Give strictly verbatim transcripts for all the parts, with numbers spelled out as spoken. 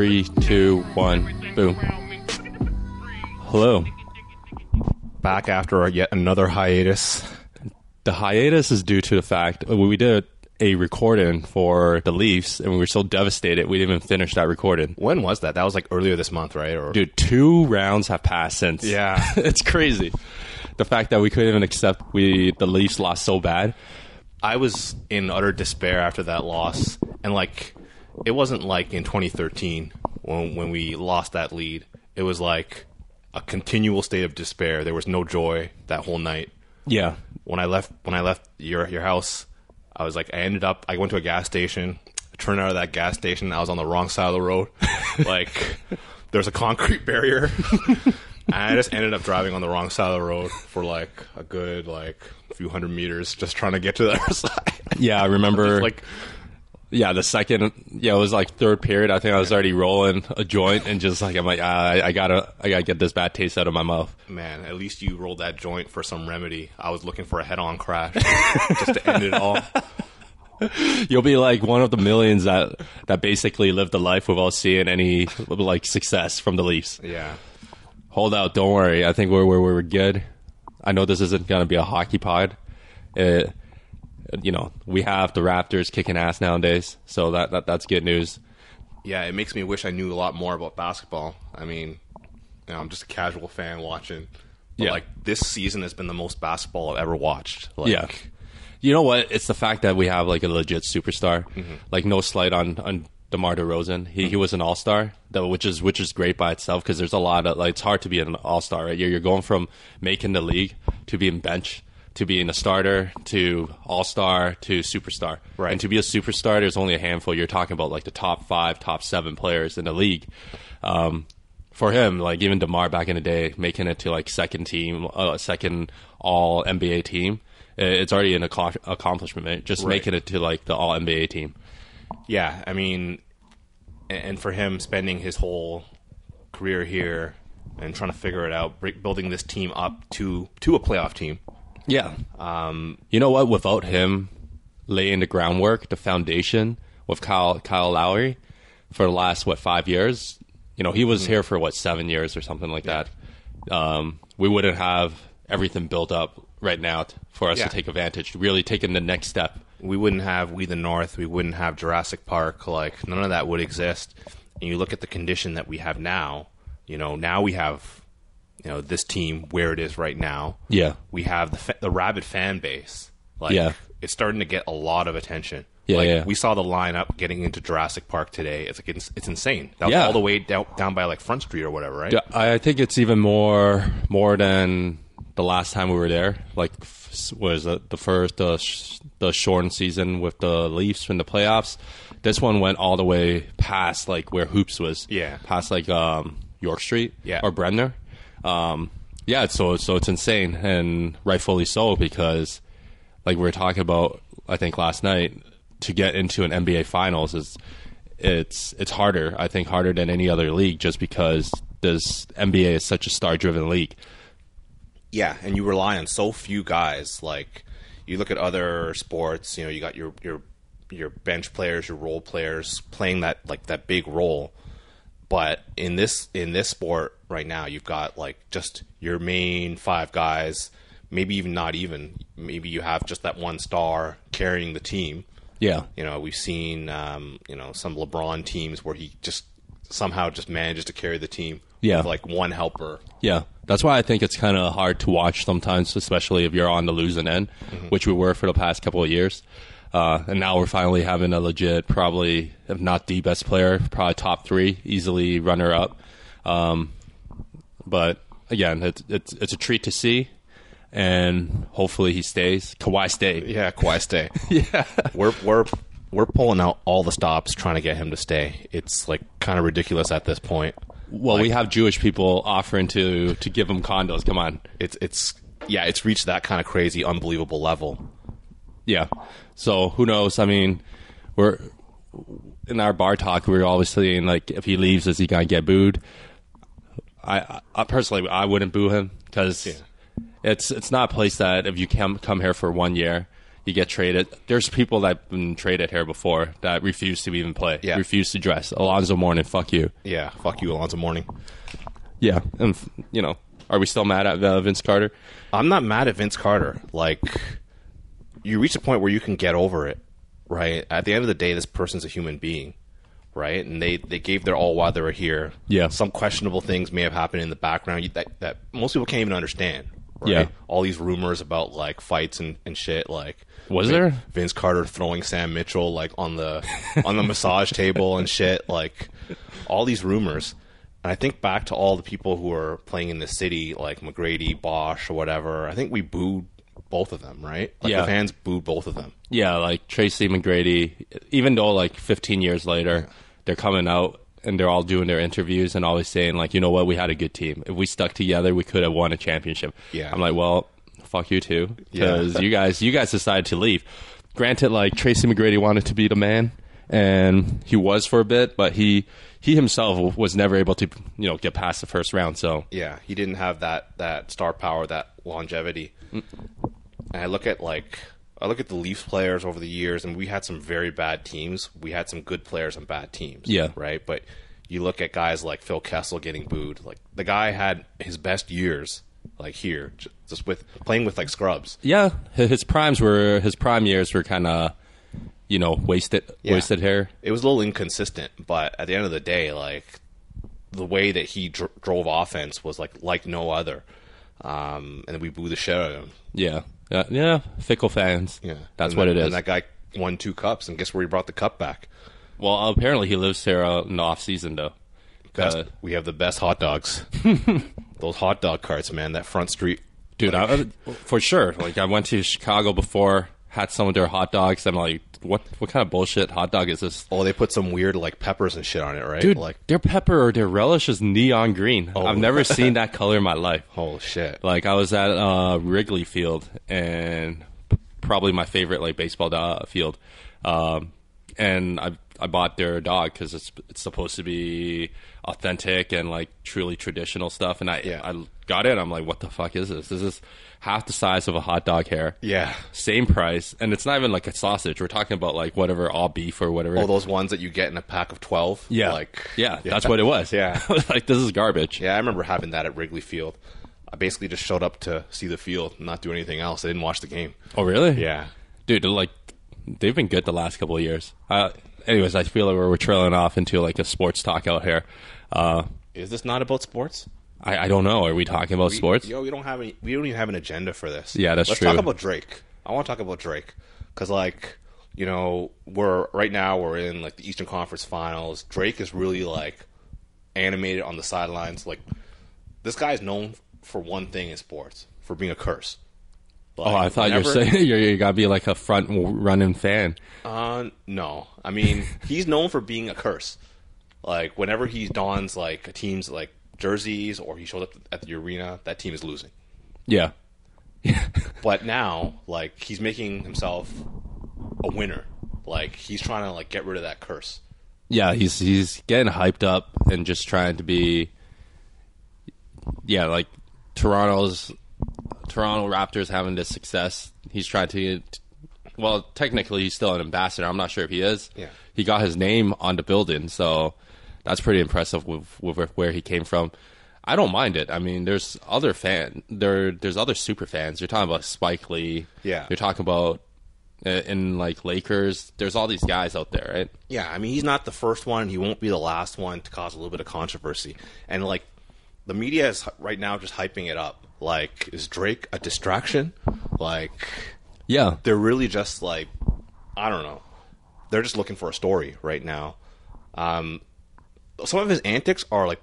Three, two, one, boom. Hello. Back after yet another hiatus. The hiatus is due to the fact we did a recording for the Leafs, and we were so devastated we didn't even finish that recording. When was that? That was like earlier this month, right? Or dude, two rounds have passed since. Yeah. It's crazy. The fact that we couldn't even accept we the Leafs lost so bad. I was in utter despair after that loss, and like it wasn't like in twenty thirteen when when we lost that lead. It was like a continual state of despair. There was no joy that whole night. Yeah. When I left when I left your your house, I was like I ended up I went to a gas station, turned out of that gas station, I was on the wrong side of the road. Like there's a concrete barrier. And I just ended up driving on the wrong side of the road for like a good like few hundred meters just trying to get to the other side. Yeah, I remember like yeah, the second, yeah, it was like third period. I think I was already rolling a joint and just like, I'm like, I, I gotta, I gotta get this bad taste out of my mouth. Man, at least you rolled that joint for some remedy. I was looking for a head-on crash just to end it all. You'll be like one of the millions that, that basically lived the life without seeing any like success from the Leafs. Yeah. Hold out. Don't worry. I think we're, we're, we're good. I know this isn't going to be a hockey pod. It, You know, we have the Raptors kicking ass nowadays, so that, that that's good news. Yeah, it makes me wish I knew a lot more about basketball. I mean, you know, I'm just a casual fan watching. But yeah. Like, this season has been the most basketball I've ever watched. Like, yeah. You know what? It's the fact that we have, like, a legit superstar. Mm-hmm. Like, no slight on, on DeMar DeRozan. He mm-hmm. he was an all-star, though, which is which is great by itself because there's a lot of, like, it's hard to be an all-star, right? You're, you're going from making the league to being bench. To being a starter, to all-star, to superstar. Right. And to be a superstar, there's only a handful. You're talking about like the top five, top seven players in the league. Um, for him, like even DeMar back in the day, making it to like second team, uh, second all N B A team, it's already an ac- accomplishment, man. Just right. Making it to like the all N B A team. Yeah, I mean, and for him spending his whole career here and trying to figure it out, building this team up to to a playoff team. Yeah. Um, you know what? Without him laying the groundwork, the foundation with Kyle Kyle Lowry for the last, what, five years? You know, he was mm-hmm. here for, what, seven years or something like yeah. that. Um, we wouldn't have everything built up right now t- for us yeah. to take advantage, really taking the next step. We wouldn't have We the North. We wouldn't have Jurassic Park. Like, none of that would exist. And you look at the condition that we have now, you know, now we have... You know, this team where it is right now. Yeah. We have the fa- the rabid fan base. Like, yeah. It's starting to get a lot of attention. Yeah, like, yeah. We saw the lineup getting into Jurassic Park today. It's like it's, it's insane. That was yeah. all the way down, down by like Front Street or whatever, right? Yeah, I think it's even more more than the last time we were there. Like, was it the first uh, sh- the shortened season with the Leafs in the playoffs? This one went all the way past like where Hoops was. Yeah. Past like um, York Street. Yeah. Or Brenner. Um, yeah, so so it's insane, and rightfully so, because like we were talking about, I think last night, to get into an N B A Finals is it's it's harder. I think harder than any other league, just because this N B A is such a star-driven league. Yeah, and you rely on so few guys. Like you look at other sports, you know, you got your your your bench players, your role players playing that like that big role. But in this in this sport right now, you've got like just your main five guys, maybe even not even. Maybe you have just that one star carrying the team. Yeah, you know we've seen um, you know some LeBron teams where he just somehow just manages to carry the team. Yeah, with like one helper. Yeah, that's why I think it's kind of hard to watch sometimes, especially if you're on the losing end, mm-hmm. which we were for the past couple of years. Uh, and now we're finally having a legit, probably, if not the best player, probably top three, easily runner-up. Um, but, again, it's, it's it's a treat to see, and hopefully he stays. Kawhi stay. Yeah, Kawhi stay. yeah. We're, we're, we're pulling out all the stops trying to get him to stay. It's, like, kind of ridiculous at this point. Well, like, we have Jewish people offering to, to give him condos. Come on. It's it's Yeah, it's reached that kind of crazy, unbelievable level. Yeah, so who knows? I mean, we're in our bar talk. We're always saying like, if he leaves, is he gonna get booed? I, I personally, I wouldn't boo him because yeah. it's it's not a place that if you come come here for one year, you get traded. There's people that have been traded here before that refuse to even play, yeah. refuse to dress. Alonzo Mourning, fuck you. Yeah, fuck you, Alonzo Mourning. Yeah, and, you know, are we still mad at uh, Vince Carter? I'm not mad at Vince Carter. Like, you reach a point where you can get over it, right? At the end of the day, this person's a human being, right? And they, they gave their all while they were here. Yeah. Some questionable things may have happened in the background that, that most people can't even understand, right? Yeah. All these rumors about, like, fights and, and shit, like... Was Vin, there? Vince Carter throwing Sam Mitchell, like, on the on the massage table and shit, like, all these rumors. And I think back to all the people who are playing in the city, like McGrady, Bosch, or whatever. I think we booed both of them, right? Like, yeah. The fans booed both of them. Yeah, like Tracy McGrady, even though, like, fifteen years later, they're coming out and they're all doing their interviews and always saying, like, you know what, we had a good team. If we stuck together, we could have won a championship. Yeah. I'm like, well... fuck you too, because yeah. you guys you guys decided to leave. Granted, like, Tracy McGrady wanted to be the man, and he was for a bit, but he he himself was never able to, you know, get past the first round. So yeah, he didn't have that that star power, that longevity. Mm. And I look at like I look at the Leafs players over the years, and we had some very bad teams. We had some good players and bad teams. Yeah, right. But you look at guys like Phil Kessel getting booed. Like, the guy had his best years. Like, here, just with playing with, like, scrubs. Yeah, his primes were his prime years were kind of, you know, wasted, yeah. wasted hair. It was a little inconsistent, but at the end of the day, like, the way that he dr- drove offense was like like no other, um, and we blew the shit out of him. Yeah, uh, yeah, fickle fans. Yeah, that's and what then, it is. And that guy won two cups, and guess where he brought the cup back? Well, apparently he lives here uh, in the off season though. Best, uh, we have the best hot dogs. Those hot dog carts, man. That Front Street, dude. I, for sure. Like, I went to Chicago before, had some of their hot dogs. I'm like, what? What kind of bullshit hot dog is this? Oh, they put some weird, like, peppers and shit on it, right? Dude, like, their pepper or their relish is neon green. Oh. I've never seen that color in my life. Oh shit! Like, I was at uh, Wrigley Field, and probably my favorite, like, baseball uh, field, um, and I. I bought their dog because it's it's supposed to be authentic and, like, truly traditional stuff. And I yeah. I got it. I'm like, what the fuck is this? This is half the size of a hot dog hair. Yeah. Same price. And it's not even like a sausage. We're talking about, like, whatever, all beef or whatever. All those ones that you get in a pack of twelve. Yeah. Like, yeah, yeah. That's what it was. Yeah. I was like, this is garbage. Yeah, I remember having that at Wrigley Field. I basically just showed up to see the field and not do anything else. I didn't watch the game. Oh, really? Yeah. Dude, like, they've been good the last couple of years. I... Anyways, I feel like we're trailing off into, like, a sports talk out here. Uh, Is this not about sports? I, I don't know. Are we talking about we, sports? Yo, we don't have any, we don't even have an agenda for this. Yeah, that's Let's true. Let's talk about Drake. I want to talk about Drake because, like, you know, we're right now we're in, like, the Eastern Conference Finals. Drake is really, like, animated on the sidelines. Like, this guy is known for one thing in sports, for being a curse. Like, oh, I thought whenever, you're saying you're, you gotta be like a front running fan. Uh, no, I mean, he's known for being a curse. Like, whenever he dons, like, a team's, like, jerseys, or he shows up at the arena, that team is losing. Yeah. But now, like, he's making himself a winner. Like, he's trying to, like, get rid of that curse. Yeah, he's he's getting hyped up and just trying to be. Yeah, like Toronto's. Toronto Raptors having this success. He's tried to, well, technically he's still an ambassador. I'm not sure if he is. Yeah. He got his name on the building, so that's pretty impressive with, with where he came from. I don't mind it. I mean, there's other fan there. There's other super fans. You're talking about Spike Lee. Yeah. You're talking about in, like, Lakers. There's all these guys out there, right? Yeah. I mean, he's not the first one. He won't be the last one to cause a little bit of controversy. And, like, the media is right now just hyping it up. Like, is Drake a distraction? Like, yeah, they're really just, like, I don't know. They're just looking for a story right now. Um, some of his antics are, like,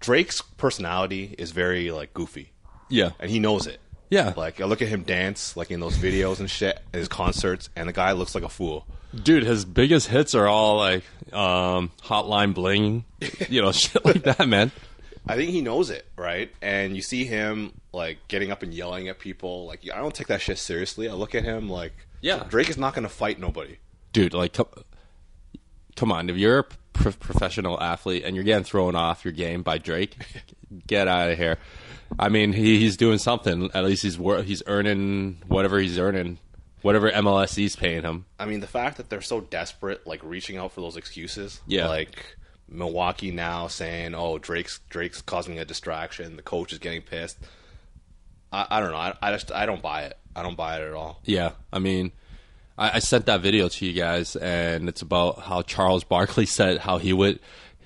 Drake's personality is very, like, goofy. Yeah. And he knows it. Yeah. Like, I look at him dance, like, in those videos and shit, at his concerts, and the guy looks like a fool. Dude, his biggest hits are all, like, um, Hotline Bling, you know, shit like that, man. I think he knows it, right? And you see him, like, getting up and yelling at people. Like, I don't take that shit seriously. I look at him like, yeah, Drake is not going to fight nobody. Dude, like, come, come on. If you're a pro- professional athlete and you're getting thrown off your game by Drake, get out of here. I mean, he, he's doing something. At least he's he's earning whatever he's earning, whatever M L S E's paying him. I mean, the fact that they're so desperate, like reaching out for those excuses, yeah. Like Milwaukee now saying, "Oh, Drake's Drake's causing a distraction. The coach is getting pissed." I, I don't know. I, I just I don't buy it. I don't buy it at all. Yeah, I mean, I, I sent that video to you guys, and it's about how Charles Barkley said how he would.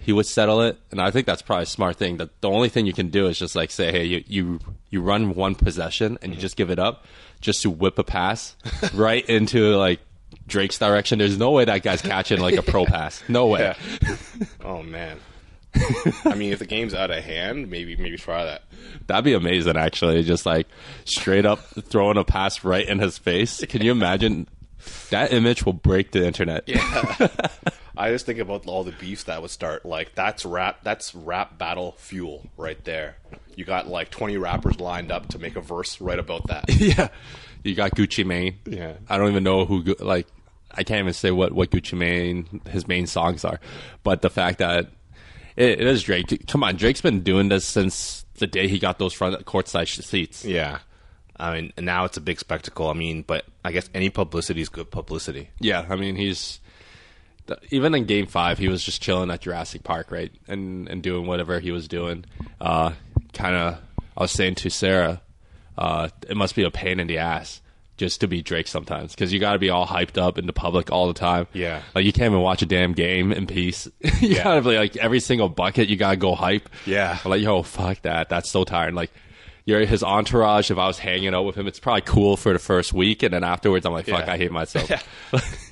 He would settle it, and I think that's probably a smart thing. That the only thing you can do is just like say, hey, you you, you run one possession and you just give it up, just to whip a pass right into like Drake's direction. There's no way that guy's catching like a pro yeah. pass. No way. Yeah. Oh man. I mean, if the game's out of hand, maybe maybe try that. That'd be amazing, actually. Just like straight up throwing a pass right in his face. Can you imagine? That image will break the internet. Yeah. I just think about all the beefs that would start. Like, that's rap that's rap battle fuel right there. You got, like, twenty rappers lined up to make a verse right about that. Yeah. You got Gucci Mane. Yeah. I don't even know who, like, I can't even say what, what Gucci Mane, his main songs are. But the fact that it, it is Drake. Come on, Drake's been doing this since the day he got those front courtside seats. Yeah. I mean, now it's a big spectacle. I mean, but I guess any publicity is good publicity. Yeah. I mean, he's... Even in Game Five, he was just chilling at Jurassic Park, right, and and doing whatever he was doing. Uh, kind of, I was saying to Sarah, uh, it must be a pain in the ass just to be Drake sometimes, because you got to be all hyped up in the public all the time. Yeah, like you can't even watch a damn game in peace. you yeah. Gotta be like every single bucket, you gotta go hype. Yeah, I'm like, yo, fuck that. That's so tiring. Like, you're his entourage. If I was hanging out with him, it's probably cool for the first week, and then afterwards, I'm like, fuck, yeah. I hate myself. Yeah.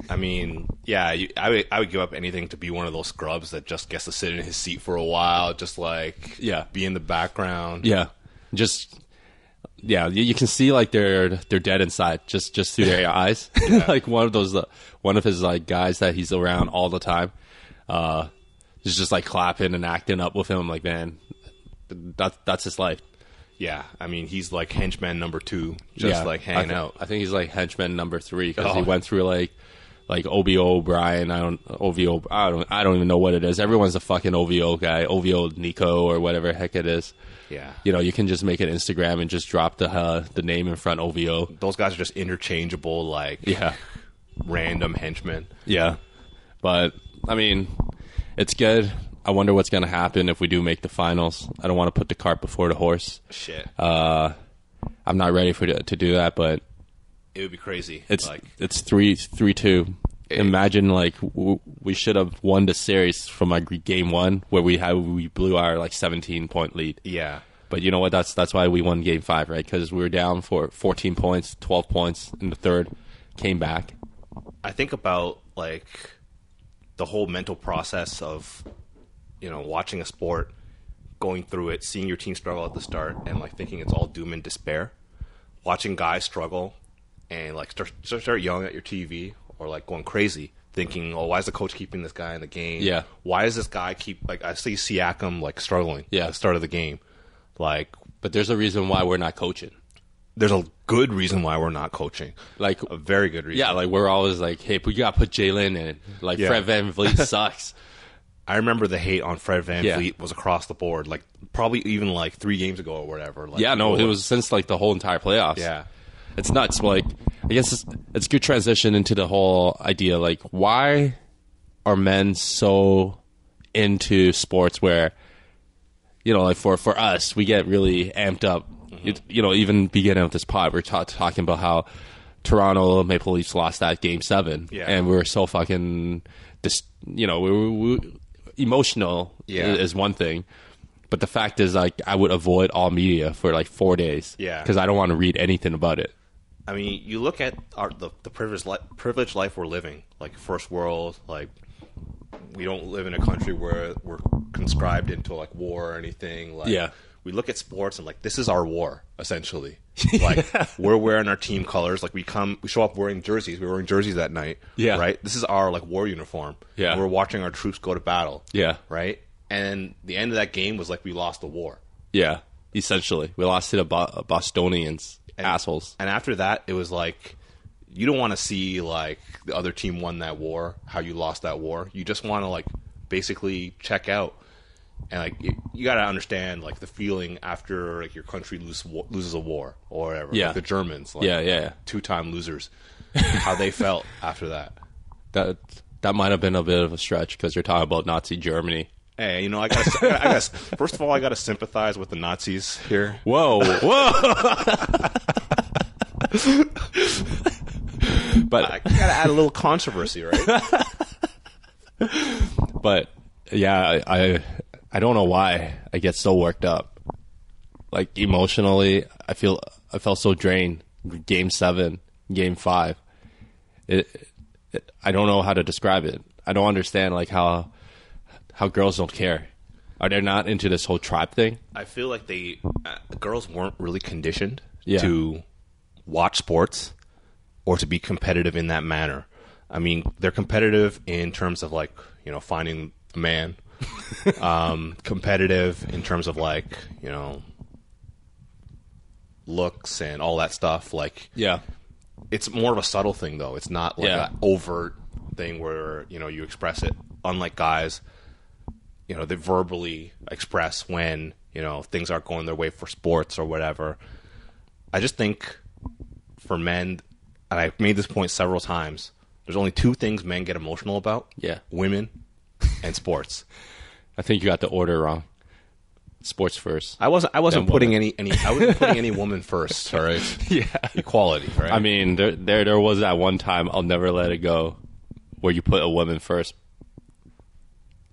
I mean, yeah, you, I would, I would give up anything to be one of those scrubs that just gets to sit in his seat for a while, just like yeah. be in the background. Yeah, just yeah, you, you can see like they're they're dead inside just just through their eyes. Yeah. Like one of those, uh, one of his like guys that he's around all the time, uh, is just like clapping and acting up with him. I'm like, man, that's that's his life. Yeah, I mean, he's like henchman number two, just yeah, like hanging I th- out. I think he's like henchman number three because oh. he went through like. Like O V O O'Brien, I don't O V O. I don't. I don't even know what it is. Everyone's a fucking O V O guy, O V O Nico or whatever the heck it is. Yeah, you know, you can just make an Instagram and just drop the uh, the name in front O V O. Those guys are just interchangeable, like yeah, random henchmen. Yeah, but I mean, it's good. I wonder what's gonna happen if we do make the finals. I don't want to put the cart before the horse. Shit. Uh, I'm not ready for to do that, but. It would be crazy. It's like it's three three two. Imagine like w- we should have won the series from like game one where we had we blew our like seventeen point lead. Yeah, but you know what? That's that's why we won game five, right? Because we were down for fourteen points, twelve points in the third, came back. I think about like the whole mental process of you know watching a sport, going through it, seeing your team struggle at the start, and like thinking it's all doom and despair. Watching guys struggle. And like start, start yelling at your T V or like going crazy, thinking, "Oh, why is the coach keeping this guy in the game? Yeah, why does this guy keep like I see Siakam like struggling yeah. at the start of the game, like." But there's a reason why we're not coaching. There's a good reason why we're not coaching, like a very good reason. Yeah, like we're always like, "Hey, we gotta put Jaylen in." Like yeah. Fred VanVleet sucks. I remember the hate on Fred VanVleet yeah. was across the board, like probably even like three games ago or whatever. Like, yeah, no, it was since like the whole entire playoffs. Yeah. It's nuts. Like, I guess it's, it's good transition into the whole idea. Like, why are men so into sports where, you know, like for, for us, we get really amped up. Mm-hmm. It, you know, even beginning of this pod, we're ta- talking about how Toronto Maple Leafs lost that game seven. Yeah. And we were so fucking, dis- you know, we were, we were emotional yeah. is, is one thing. But the fact is, like, I would avoid all media for like four days. Yeah. Because I don't want to read anything about it. I mean, you look at our, the the privileged li- privileged life we're living, like first world. Like, we don't live in a country where we're conscribed into like war or anything. Like, yeah. We look at sports and like this is our war essentially. Like we're wearing our team colors. Like we come, we show up wearing jerseys. We're wearing jerseys that night. Yeah. Right. This is our like war uniform. Yeah. We're watching our troops go to battle. Yeah. Right. And the end of that game was like we lost the war. Yeah, essentially. We lost to the Bo- Bostonians, and, assholes. And after that, it was like, you don't want to see like the other team won that war, how you lost that war. You just want to like basically check out. And like you, you got to understand like the feeling after like your country lose, loses a war or whatever. Yeah. Like the Germans, like, yeah, yeah, yeah. two-time losers, how they felt after that. That that might have been a bit of a stretch because you're talking about Nazi Germany. Hey, you know, I got. I got. First of all, I got to sympathize with the Nazis here. Whoa, whoa. But I gotta add a little controversy, right? But yeah, I I don't know why I get so worked up. Like emotionally, I feel I felt so drained. Game seven, game five. It, it, I don't know how to describe it. I don't understand like how how girls don't care. Are they not into this whole tribe thing? I feel like they uh, girls weren't really conditioned yeah. to watch sports or to be competitive in that manner. I mean, they're competitive in terms of like, you know, finding a man, um, competitive in terms of like, you know, looks and all that stuff. Like, yeah, it's more of a subtle thing though. It's not like yeah. an overt thing where, you know, you express it. Unlike guys, you know, they verbally express when, you know, things aren't going their way for sports or whatever. I just think for men, and I've made this point several times, there's only two things men get emotional about. Yeah. Women and sports. I think you got the order wrong. Sports first. I wasn't I wasn't putting women. any any I wasn't putting any woman first, all right? Yeah. Equality, right? I mean, there there there was that one time, I'll never let it go, where you put a woman first.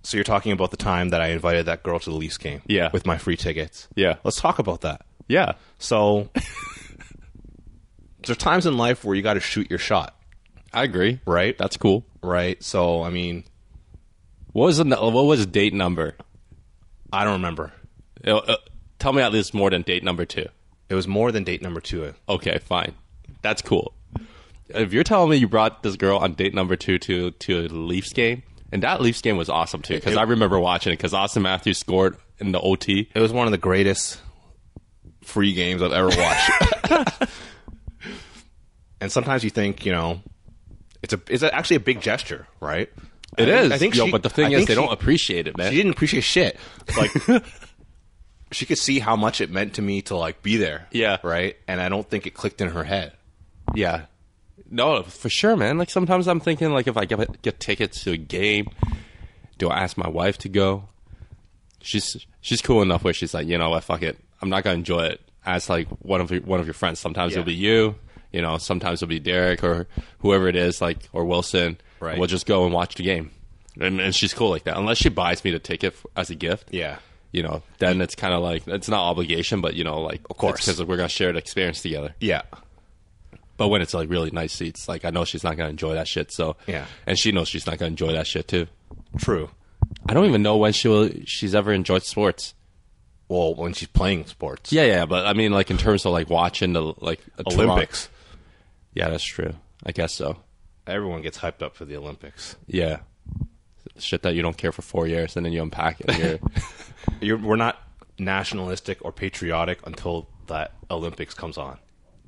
So you're talking about the time that I invited that girl to the Leafs game. Yeah. With my free tickets. Yeah. Let's talk about that. Yeah. So there's times in life where you got to shoot your shot. I agree. Right? That's cool. Right? So, I mean... What was the what was date number? I don't remember. It, uh, tell me at least more than date number two. It was more than date number two. Okay, fine. That's cool. If you're telling me you brought this girl on date number two to, to the Leafs game, and that Leafs game was awesome, too, because I remember watching it, because Austin Matthews scored in the O T. It was one of the greatest free games I've ever watched. And sometimes you think, you know, it's a it's actually a big gesture, right? It I, is. I think Yo, she, but the thing I is, they she, don't appreciate it, man. She didn't appreciate shit. Like, she could see how much it meant to me to, like, be there. Yeah. Right? And I don't think it clicked in her head. Yeah. No, for sure, man. Like, sometimes I'm thinking, like, if I get, get tickets to a game, do I ask my wife to go? She's she's cool enough where she's like, you know what, fuck it. I'm not going to enjoy it. Ask, like, one of your, one of your friends. Sometimes yeah. it'll be you. You know, sometimes it'll be Derek or whoever it is, like, or Wilson. Right. We'll just go and watch the game. And, and she's cool like that. Unless she buys me the ticket as a gift. Yeah. You know, then it's kind of like, it's not obligation, but, you know, like, of course, because we're going to share the experience together. Yeah. But when it's, like, really nice seats, like, I know she's not going to enjoy that shit, so. Yeah. And she knows she's not going to enjoy that shit, too. True. I don't even know when she will, she's ever enjoyed sports. Well, when she's playing sports. Yeah, yeah, but, I mean, like, in terms of, like, watching the, like, Olympics. Toronto. Yeah, that's true. I guess so. Everyone gets hyped up for the Olympics. Yeah. Shit that you don't care for four years, and then you unpack it. You're, you're, we're not nationalistic or patriotic until that Olympics comes on.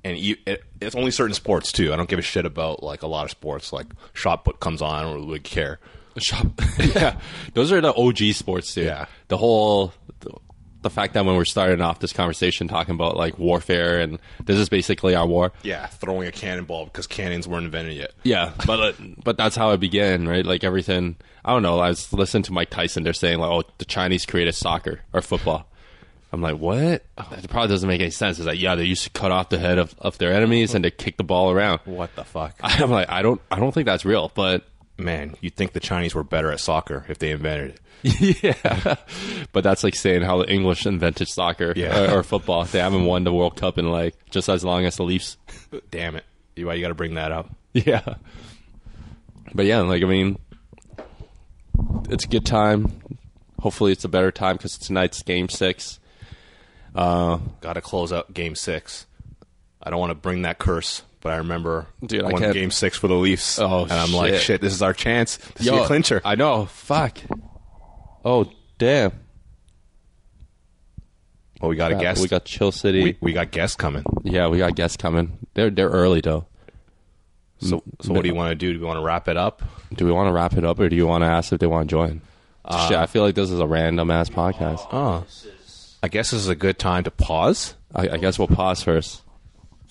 And you, it, it's only certain sports, too. I don't give a shit about, like, a lot of sports. Like, shot put comes on, I don't really care. Shot, yeah. Those are the O G sports, too. Yeah. The whole... The, The fact that when we're starting off this conversation talking about, like, warfare, and this is basically our war. Yeah, throwing a cannonball because cannons weren't invented yet. Yeah, but uh, but that's how it began, right? Like, everything, I don't know, I was listening to Mike Tyson, they're saying, like, oh, the Chinese created soccer or football. I'm like, what? Oh, that probably doesn't make any sense. It's like, yeah, they used to cut off the head of, of their enemies and they kick the ball around. What the fuck? I'm like, I don't, I don't think that's real, but... Man, you'd think the Chinese were better at soccer if they invented it. Yeah. But that's like saying how the English invented soccer yeah. or, or football. They haven't won the World Cup in like just as long as the Leafs. Damn it. You, you got to bring that up. Yeah. But yeah, like, I mean, it's a good time. Hopefully it's a better time because tonight's game six. Uh, got to close out game six. I don't want to bring that curse. But I remember Dude, I won game six for the Leafs. Oh, and I'm shit. like, shit, this is our chance to Yo, see a clincher. I know. Fuck. Oh, damn. Well, we got Crap. a guest. We got Chill City. We, we got guests coming. Yeah, we got guests coming. They're they're early, though. So so what do you want to do? Do we want to wrap it up? Do we want to wrap it up, or do you want to ask if they want to join? Uh, Shit, I feel like this is a random-ass podcast. Oh. I guess this is a good time to pause. I, I guess we'll pause first.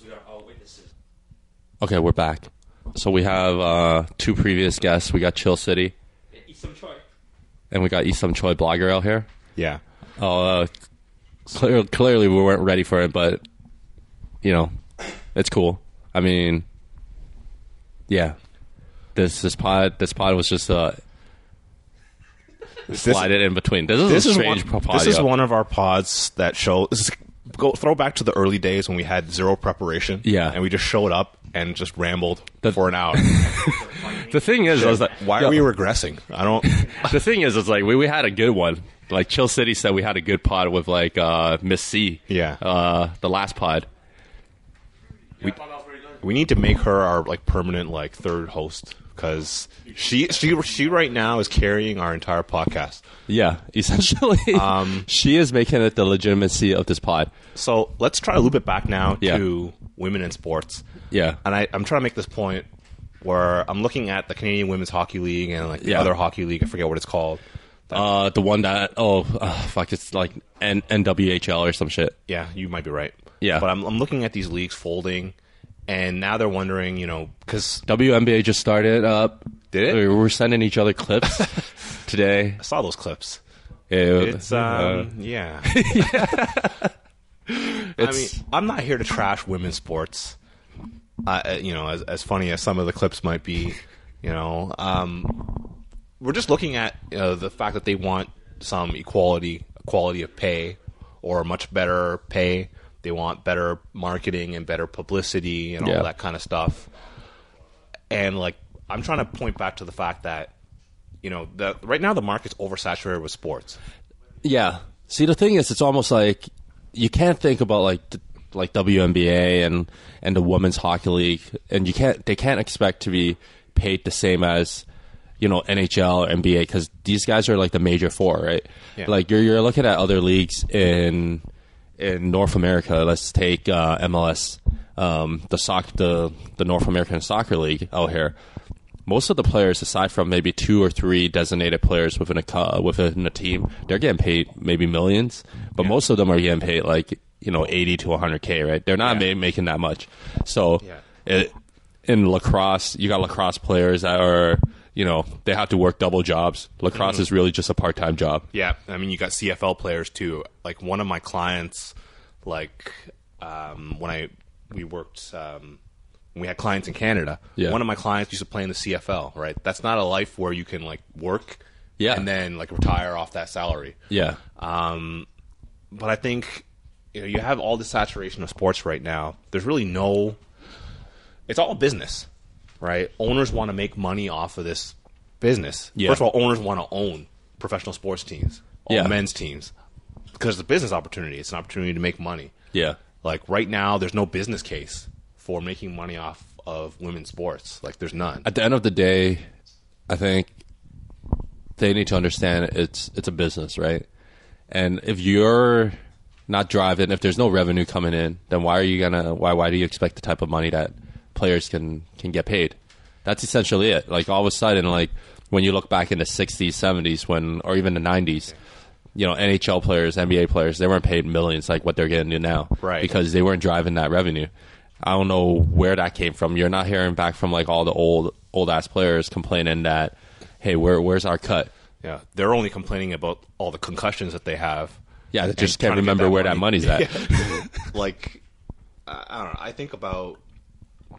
We are all witnesses. Okay, we're back. So we have uh, two previous guests. We got Chill City. And Issam Choi. And we got Issam Choi, blogger out here. Yeah. Oh, uh, clear, clearly we weren't ready for it, but, you know, it's cool. I mean, yeah. This this pod this pod was just uh, slide it in between. This is this a strange is one, pod. This is one of our pods that show... This is, go throw back to the early days when we had zero preparation. Yeah. And we just showed up and just rambled the, for an hour. The thing is, Shit, I was like, why yo, are we regressing? I don't. The thing is, it's like we, we had a good one. Like Chill City said, we had a good pod with like uh, Miss C. Yeah. Uh, the last pod. We, we need to make her our like permanent like third host because she she she right now is carrying our entire podcast. Yeah, essentially, um, she is making it the legitimacy of this pod. So let's try to loop it back now yeah. to women in sports. Yeah, and I, I'm trying to make this point where I'm looking at the Canadian Women's Hockey League and like the yeah. other hockey league. I forget what it's called. Uh, the one that oh uh, fuck, it's like N- NWHL or some shit. Yeah, you might be right. Yeah, but I'm I'm looking at these leagues folding, and now they're wondering, you know, because W N B A just started up. Did it? We were sending each other clips today. I saw those clips. It, it's um, uh, yeah. yeah. It's, I mean, I'm not here to trash women's sports. Uh, you know, as as funny as some of the clips might be, you know, um, we're just looking at uh, the fact that they want some equality, equality of pay, or much better pay. They want better marketing and better publicity and all yeah. that kind of stuff. And, like, I'm trying to point back to the fact that, you know, the, right now the market's oversaturated with sports. Yeah. See, the thing is, it's almost like you can't think about, like, the, like W N B A and, and the Women's Hockey League, and you can't they can't expect to be paid the same as, you know, N H L or N B A because these guys are, like, the major four, right? Yeah. Like, you're you're looking at other leagues in... In North America, let's take uh, M L S, um, the soc- the the North American Soccer League out here. Most of the players, aside from maybe two or three designated players within a uh, within a team, they're getting paid maybe millions. But yeah. most of them are getting paid like you know eighty to a hundred k. Right? They're not yeah. ma- making that much. So yeah. it, in lacrosse, you got lacrosse players that are. You know, they have to work double jobs. Lacrosse mm-hmm. is really just a part-time job. Yeah. I mean, you got C F L players, too. Like, one of my clients, like, um, when I we worked, um, we had clients in Canada. Yeah. One of my clients used to play in the C F L, right? That's not a life where you can, like, work yeah. and then, like, retire off that salary. Yeah. Um, but I think, you know, you have all the saturation of sports right now. There's really no – it's all business. Right, owners want to make money off of this business. Yeah. First of all, owners want to own professional sports teams, all yeah. men's teams, because it's a business opportunity. It's an opportunity to make money. Yeah, like right now, there's no business case for making money off of women's sports. Like, there's none. At the end of the day, I think they need to understand it's it's a business, right? And if you're not driving, if there's no revenue coming in, then why are you gonna? Why why do you expect the type of money that players can can get paid? That's essentially it. Like, all of a sudden, like when you look back in the sixties, seventies, when or even the nineties, you know, N H L players, N B A players, they weren't paid millions like what they're getting to now, right? Because they weren't driving that revenue. I don't know where that came from. You're not hearing back from like all the old old ass players complaining that, hey, where where's our cut? Yeah, they're only complaining about all the concussions that they have. Yeah, they just can't remember that where money. that money's at. Yeah. Like, I don't know. I think about.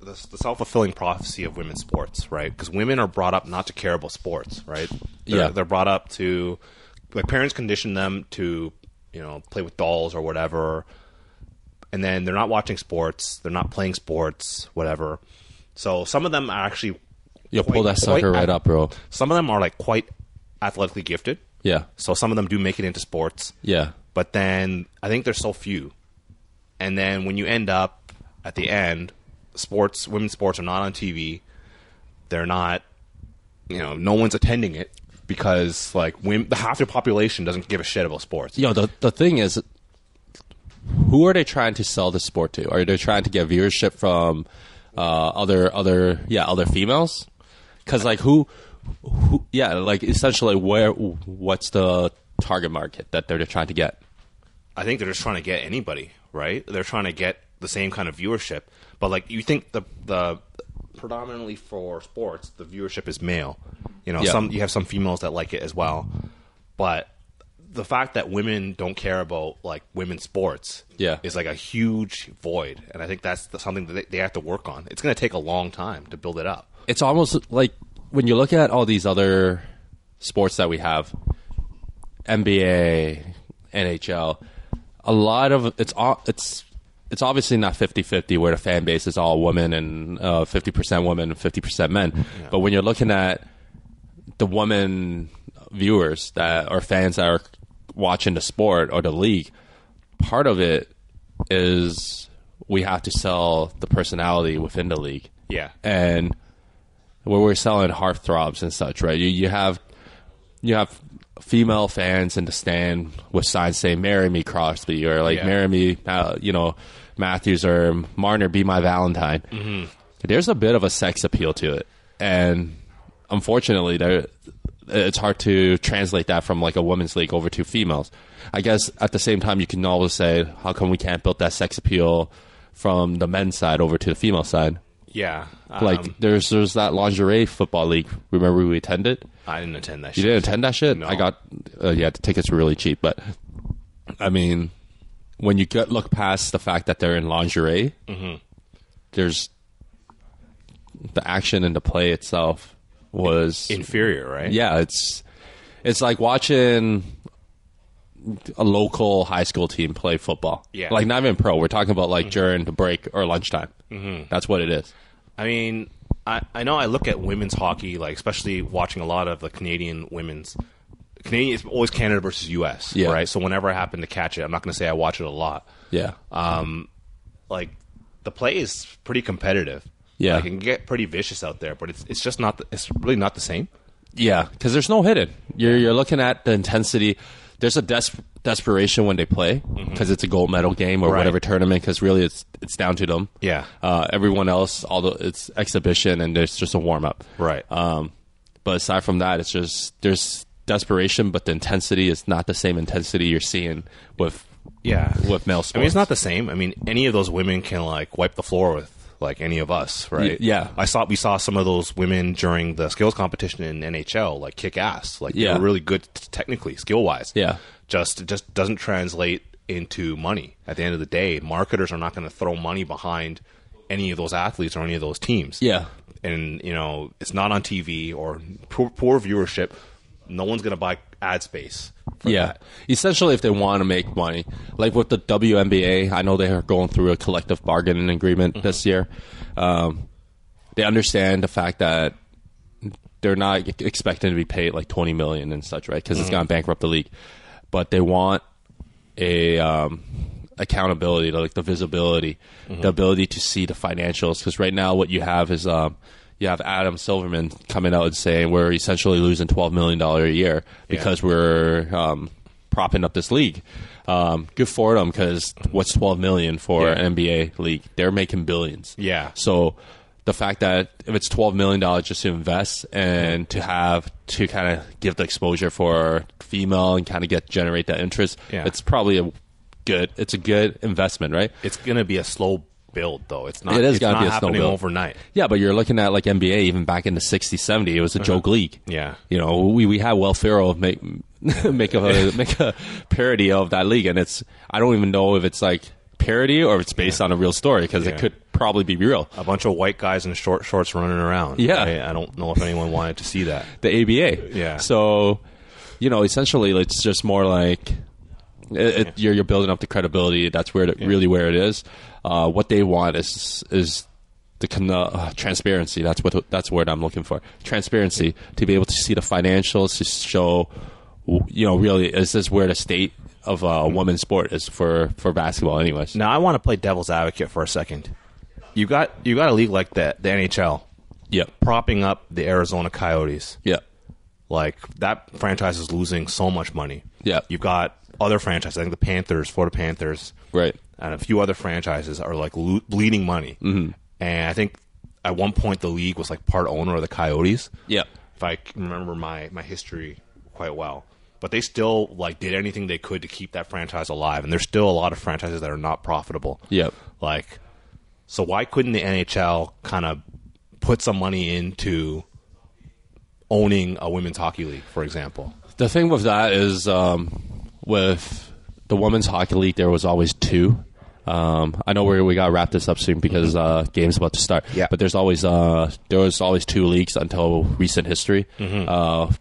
The, the self-fulfilling prophecy of women's sports, right? Because women are brought up not to care about sports, right? They're, yeah. They're brought up to, like, parents condition them to, you know, play with dolls or whatever. And then they're not watching sports. They're not playing sports, whatever. So some of them are actually... You pull that sucker right at, up, bro. Some of them are, like, quite athletically gifted. Yeah. So some of them do make it into sports. Yeah. But then I think there's so few. And then when you end up at the end... Sports, women's sports are not on T V. They're not, you know, no one's attending it because, like, women, the half the population doesn't give a shit about sports. You know, the, the thing is, who are they trying to sell the sport to? Are they trying to get viewership from uh, other, other, yeah, other females? Because, like, who, who, yeah, like essentially where, what's the target market that they're trying to get? I think they're just trying to get anybody, right? They're trying to get the same kind of viewership. But like, you think the the predominantly for sports, the viewership is male. You know, yeah. some you have some females that like it as well, but the fact that women don't care about like women's sports yeah. is like a huge void, and I think that's the, something that they, they have to work on. It's going to take a long time to build it up. It's almost like when you look at all these other sports that we have, N B A, N H L, a lot of it's it's. It's obviously not fifty-fifty where the fan base is all women and uh, fifty percent women and fifty percent men. Yeah. But when you're looking at the women viewers that or fans that are watching the sport or the league, part of it is we have to sell the personality within the league. Yeah. And where we're selling heartthrobs and such, right? You, you have you have female fans in the stand with signs saying "Marry me, Crosby," or like yeah. "Marry me," uh, you know, Matthews or Marner, "Be my Valentine." Mm-hmm. There's a bit of a sex appeal to it, and unfortunately, there it's hard to translate that from like a women's league over to females. I guess at the same time, you can always say, "How come we can't build that sex appeal from the men's side over to the female side?" Yeah, um, like there's there's that lingerie football league. Remember we attended? I didn't attend that. You shit. You didn't attend that shit? No. I got uh, yeah. The tickets were really cheap, but I mean, when you get, look past the fact that they're in lingerie, mm-hmm. there's the action and the play itself was inferior, right? Yeah, it's it's like watching a local high school team play football. Yeah, like not even pro. We're talking about like mm-hmm. during the break or lunchtime. Mm-hmm. That's what it is. I mean, I, I know I look at women's hockey, like especially watching a lot of the Canadian women's. Canadian is always Canada versus U S, yeah. right? So whenever I happen to catch it, I'm not going to say I watch it a lot. Yeah. Um, like the play is pretty competitive. Yeah, like, it can get pretty vicious out there, but it's it's just not. The, it's really not the same. Yeah, because there's no hidden. You're you're looking at the intensity. There's a des- desperation when they play because mm-hmm. it's a gold medal game or right. whatever tournament because really it's it's down to them. Yeah. Uh, everyone else, although it's exhibition and there's just a warm-up. Right. Um, but aside from that, it's just there's desperation, but the intensity is not the same intensity you're seeing with, yeah. with male sports. I mean, it's not the same. I mean, any of those women can like wipe the floor with like any of us, right? Yeah. I saw we saw some of those women during the skills competition in N H L, like kick ass. Like yeah. they were really good t- technically, skill wise. Yeah. Just it just doesn't translate into money. At the end of the day, marketers are not going to throw money behind any of those athletes or any of those teams. Yeah. And you know, it's not on T V or poor, poor viewership. No one's going to buy ad space. For yeah. that. Essentially, if they want to make money, like with the W N B A, I know they are going through a collective bargaining agreement mm-hmm. this year. Um, they understand the fact that they're not expecting to be paid like twenty million dollars and such, right? Because mm-hmm. it's gone bankrupt the league. But they want a um, accountability, like the visibility, mm-hmm. the ability to see the financials. Because right now, what you have is. Um, You have Adam Silverman coming out and saying we're essentially losing twelve million dollars a year because yeah. we're um, propping up this league. Um, good for them because what's twelve million dollars for yeah. an N B A league? They're making billions. Yeah. So the fact that if it's twelve million dollars just to invest and yeah. to have to kind of give the exposure for female and kind of get generate that interest, yeah. it's probably a good. It's a good investment, right? It's going to be a slow build though it's not it is it's gotta not be a happening build. Overnight yeah but you're looking at like N B A even back in the sixties, seventies it was a uh-huh. joke league yeah you know we we had Will Ferrell make make a make a parody of that league and it's I don't even know if it's like parody or if it's based yeah. on a real story because yeah. it could probably be real a bunch of white guys in short shorts running around yeah right? I don't know if anyone wanted to see that the A B A yeah so you know essentially it's just more like It, it, yeah. you're, you're building up the credibility. That's where it, yeah. really where it is. Uh, what they want is is the uh, transparency. That's what that's the word I'm looking for. Transparency yeah. to be able to see the financials to show. You know, really, is this where the state of uh, women's sport is for, for basketball? Anyways, now I want to play devil's advocate for a second. You got you got a league like that, the N H L. Yeah, propping up the Arizona Coyotes. Yeah, like that franchise is losing so much money. Yeah, you've got. Other franchises, I think the Panthers, Florida Panthers, right, and a few other franchises are like lo- bleeding money. Mm-hmm. And I think at one point the league was like part owner of the Coyotes. Yeah, if I remember my, my history quite well. But they still like did anything they could to keep that franchise alive, and there's still a lot of franchises that are not profitable. Yep. Like, so why couldn't the N H L kind of put some money into owning a women's hockey league, for example? The thing with that is, um, with the women's hockey league, there was always two. Um, I know we we got to wrap this up soon because uh, game's about to start. Yeah. But there's always uh, there was always two leagues until recent history. Mm-hmm. Uh,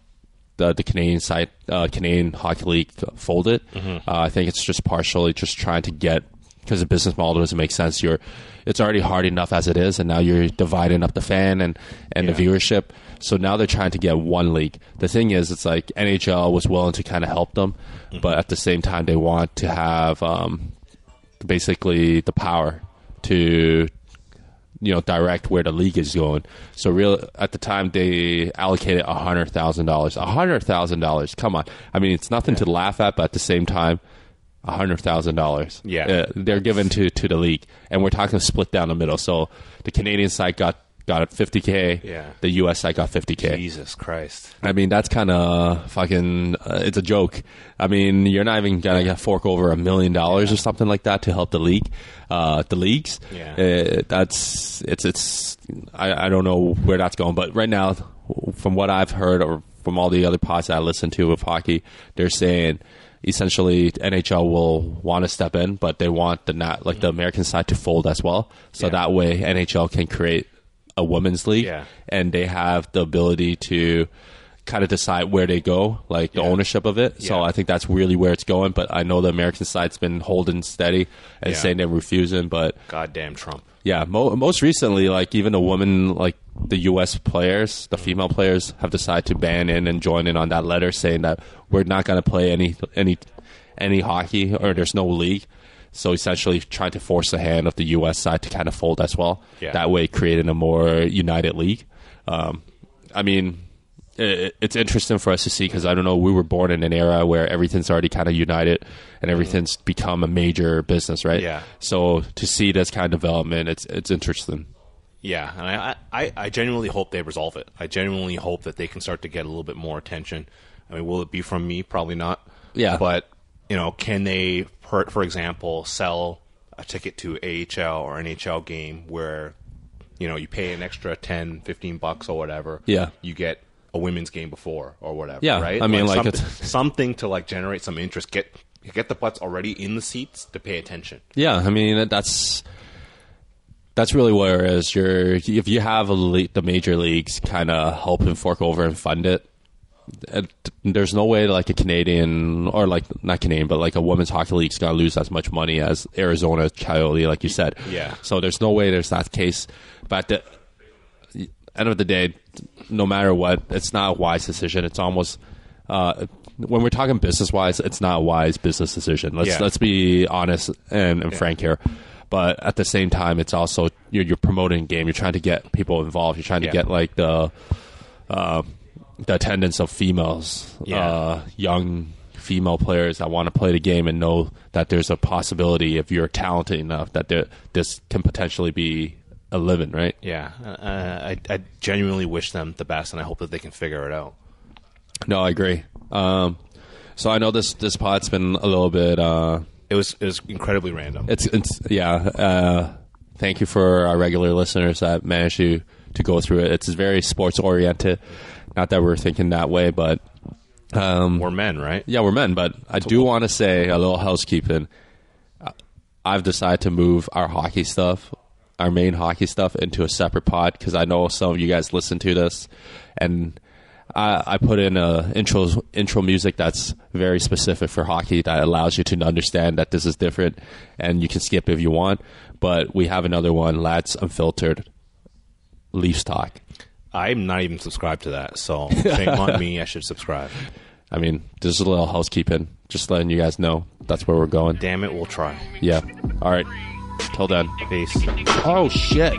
The, the Canadian side, uh, Canadian Hockey League folded. Mm-hmm. Uh, I think it's just partially just trying to get, because the business model doesn't make sense. You're, it's already hard enough as it is, and now you're dividing up the fan and, and yeah. the viewership. So now they're trying to get one league. The thing is, it's like N H L was willing to kind of help them, mm-hmm. but at the same time, they want to have um, basically the power to, you know, direct where the league is going. So real at the time, they allocated a hundred thousand dollars. A hundred thousand dollars. Come on, I mean, it's nothing yeah. to laugh at, but at the same time, a hundred thousand dollars. Yeah, uh, they're given to, to the league, and we're talking split down the middle. So the Canadian side got got fifty k. Yeah, the U S side got fifty k. Jesus Christ. I mean, that's kind of fucking. Uh, it's a joke. I mean, you're not even gonna yeah. fork over a million dollars yeah. or something like that to help the league. Uh, the leagues, yeah. uh, that's it's it's. I, I don't know where that's going, but right now, from what I've heard or from all the other pods that I listen to with hockey, they're saying essentially N H L will want to step in, but they want the not like the American side to fold as well, so yeah. that way N H L can create a women's league, yeah. and they have the ability to kind of decide where they go, like the yeah. ownership of it. So yeah. I think that's really where it's going. But I know the American side's been holding steady and yeah. saying they're refusing. But goddamn Trump. Yeah, mo- most recently, like even the women, like the U S players, the female players, have decided to ban in and join in on that letter, saying that we're not going to play any any any hockey, or there's no league. So essentially, trying to force the hand of the U S side to kind of fold as well. Yeah. That way, creating a more united league. Um, I mean. It's interesting for us to see because I don't know, we were born in an era where everything's already kind of united and everything's become a major business, right? Yeah. So to see this kind of development, it's it's interesting. Yeah, and I, I, I genuinely hope they resolve it. I genuinely hope that they can start to get a little bit more attention. I mean, will it be from me? Probably not. Yeah. But, you know, can they, per, for example, sell a ticket to A H L or N H L game where, you know, you pay an extra ten, fifteen bucks or whatever. Yeah. You get a women's game before or whatever, yeah, right? I mean, like, like something, something to like generate some interest, get get the butts already in the seats to pay attention. Yeah, I mean that's that's really where it is. You're, if you have a le- the major leagues kind of help and fork over and fund it, and there's no way like a Canadian or like not Canadian, but like a women's hockey league's gonna lose as much money as Arizona Coyote, like you said. Yeah. So there's no way there's that case, but. The, end of the day, no matter what, it's not a wise decision. It's almost uh, when we're talking business wise, it's not a wise business decision. Let's yeah. let's be honest and, and yeah. frank here. But at the same time, it's also you're, you're promoting game. You're trying to get people involved. You're trying to yeah. get like the uh, the attendance of females, yeah. uh, young female players that want to play the game and know that there's a possibility if you're talented enough that there, this can potentially be a living, right? Yeah. Uh, I, I genuinely wish them the best, and I hope that they can figure it out. No, I agree. Um, so I know this, this pod's been a little bit... Uh, it was it was incredibly random. It's, it's yeah. Uh, thank you for our regular listeners that managed to, to go through it. It's very sports-oriented. Not that we're thinking that way, but... Um, we're men, right? Yeah, we're men, but I do want to say a little housekeeping. I've decided to move our hockey stuff... our main hockey stuff into a separate pod because I know some of you guys listen to this, and I, I put in a intro intro music that's very specific for hockey that allows you to understand that this is different, and you can skip if you want. But we have another one, Lads Unfiltered Leafs Talk. I'm not even subscribed to that, so shame on me. I should subscribe. I mean, just a little housekeeping, just letting you guys know that's where we're going. Damn it, we'll try. Yeah. All right. Till then. Peace. Oh, shit.